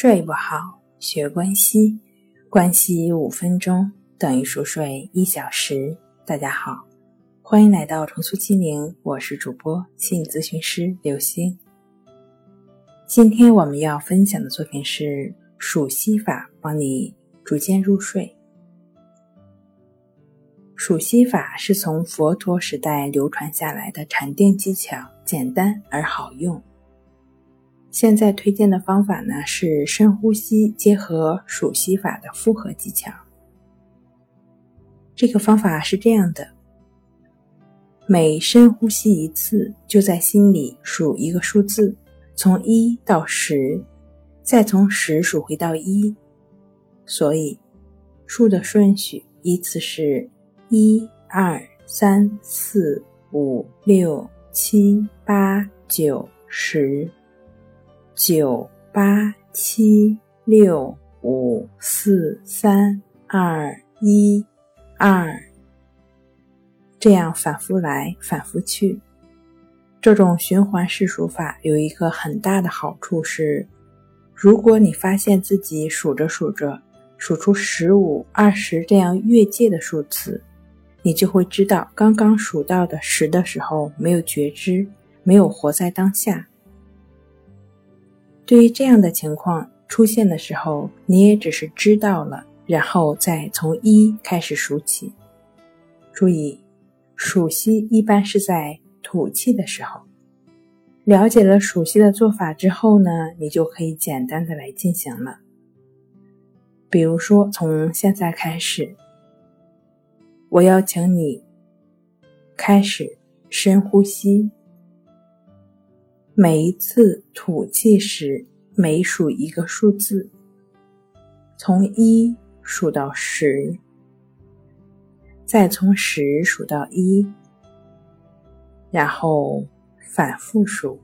睡不好，学关息，关息5分钟等于熟睡1小时。大家好，欢迎来到重塑心灵，我是主播心理咨询师刘星。今天我们要分享的作品是数息法帮你逐渐入睡。数息法是从佛陀时代流传下来的禅定技巧，简单而好用。现在推荐的方法呢，是深呼吸结合数息法的复合技巧。这个方法是这样的，每深呼吸一次，就在心里数一个数字，从1到10，再从10数回到1。所以数的顺序依次是1、2、3、4、5、6、7、8、9、10。9、8、7、6、5、4、3、2、1、2，这样反复来反复去。这种循环式数法有一个很大的好处是，如果你发现自己数着数着数出15、20这样越界的数词，你就会知道刚刚数到的10的时候没有觉知，没有活在当下。对于这样的情况出现的时候，你也只是知道了，然后再从1开始数起。注意，数息一般是在吐气的时候。了解了数息的做法之后呢，你就可以简单的来进行了。比如说，从现在开始，我邀请你开始深呼吸。每一次吐气时，每数一个数字，从1数到10，再从10数到1，然后反复数。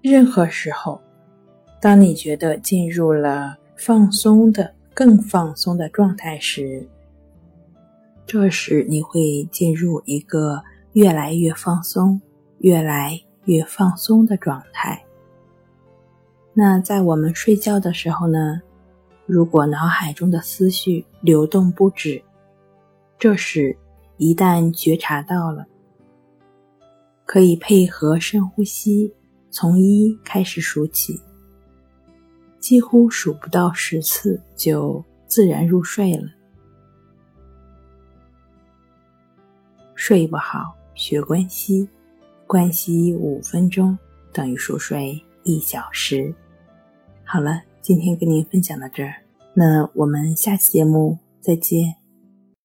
任何时候，当你觉得进入了放松的、更放松的状态时，这时你会进入一个越来越放松、越来越放松的状态。那在我们睡觉的时候呢，如果脑海中的思绪流动不止，这时一旦觉察到了，可以配合深呼吸，从1开始数起，几乎数不到10次就自然入睡了。睡不好，学关息，关息5分钟等于熟睡1小时。好了，今天跟您分享到这儿，那我们下期节目再见。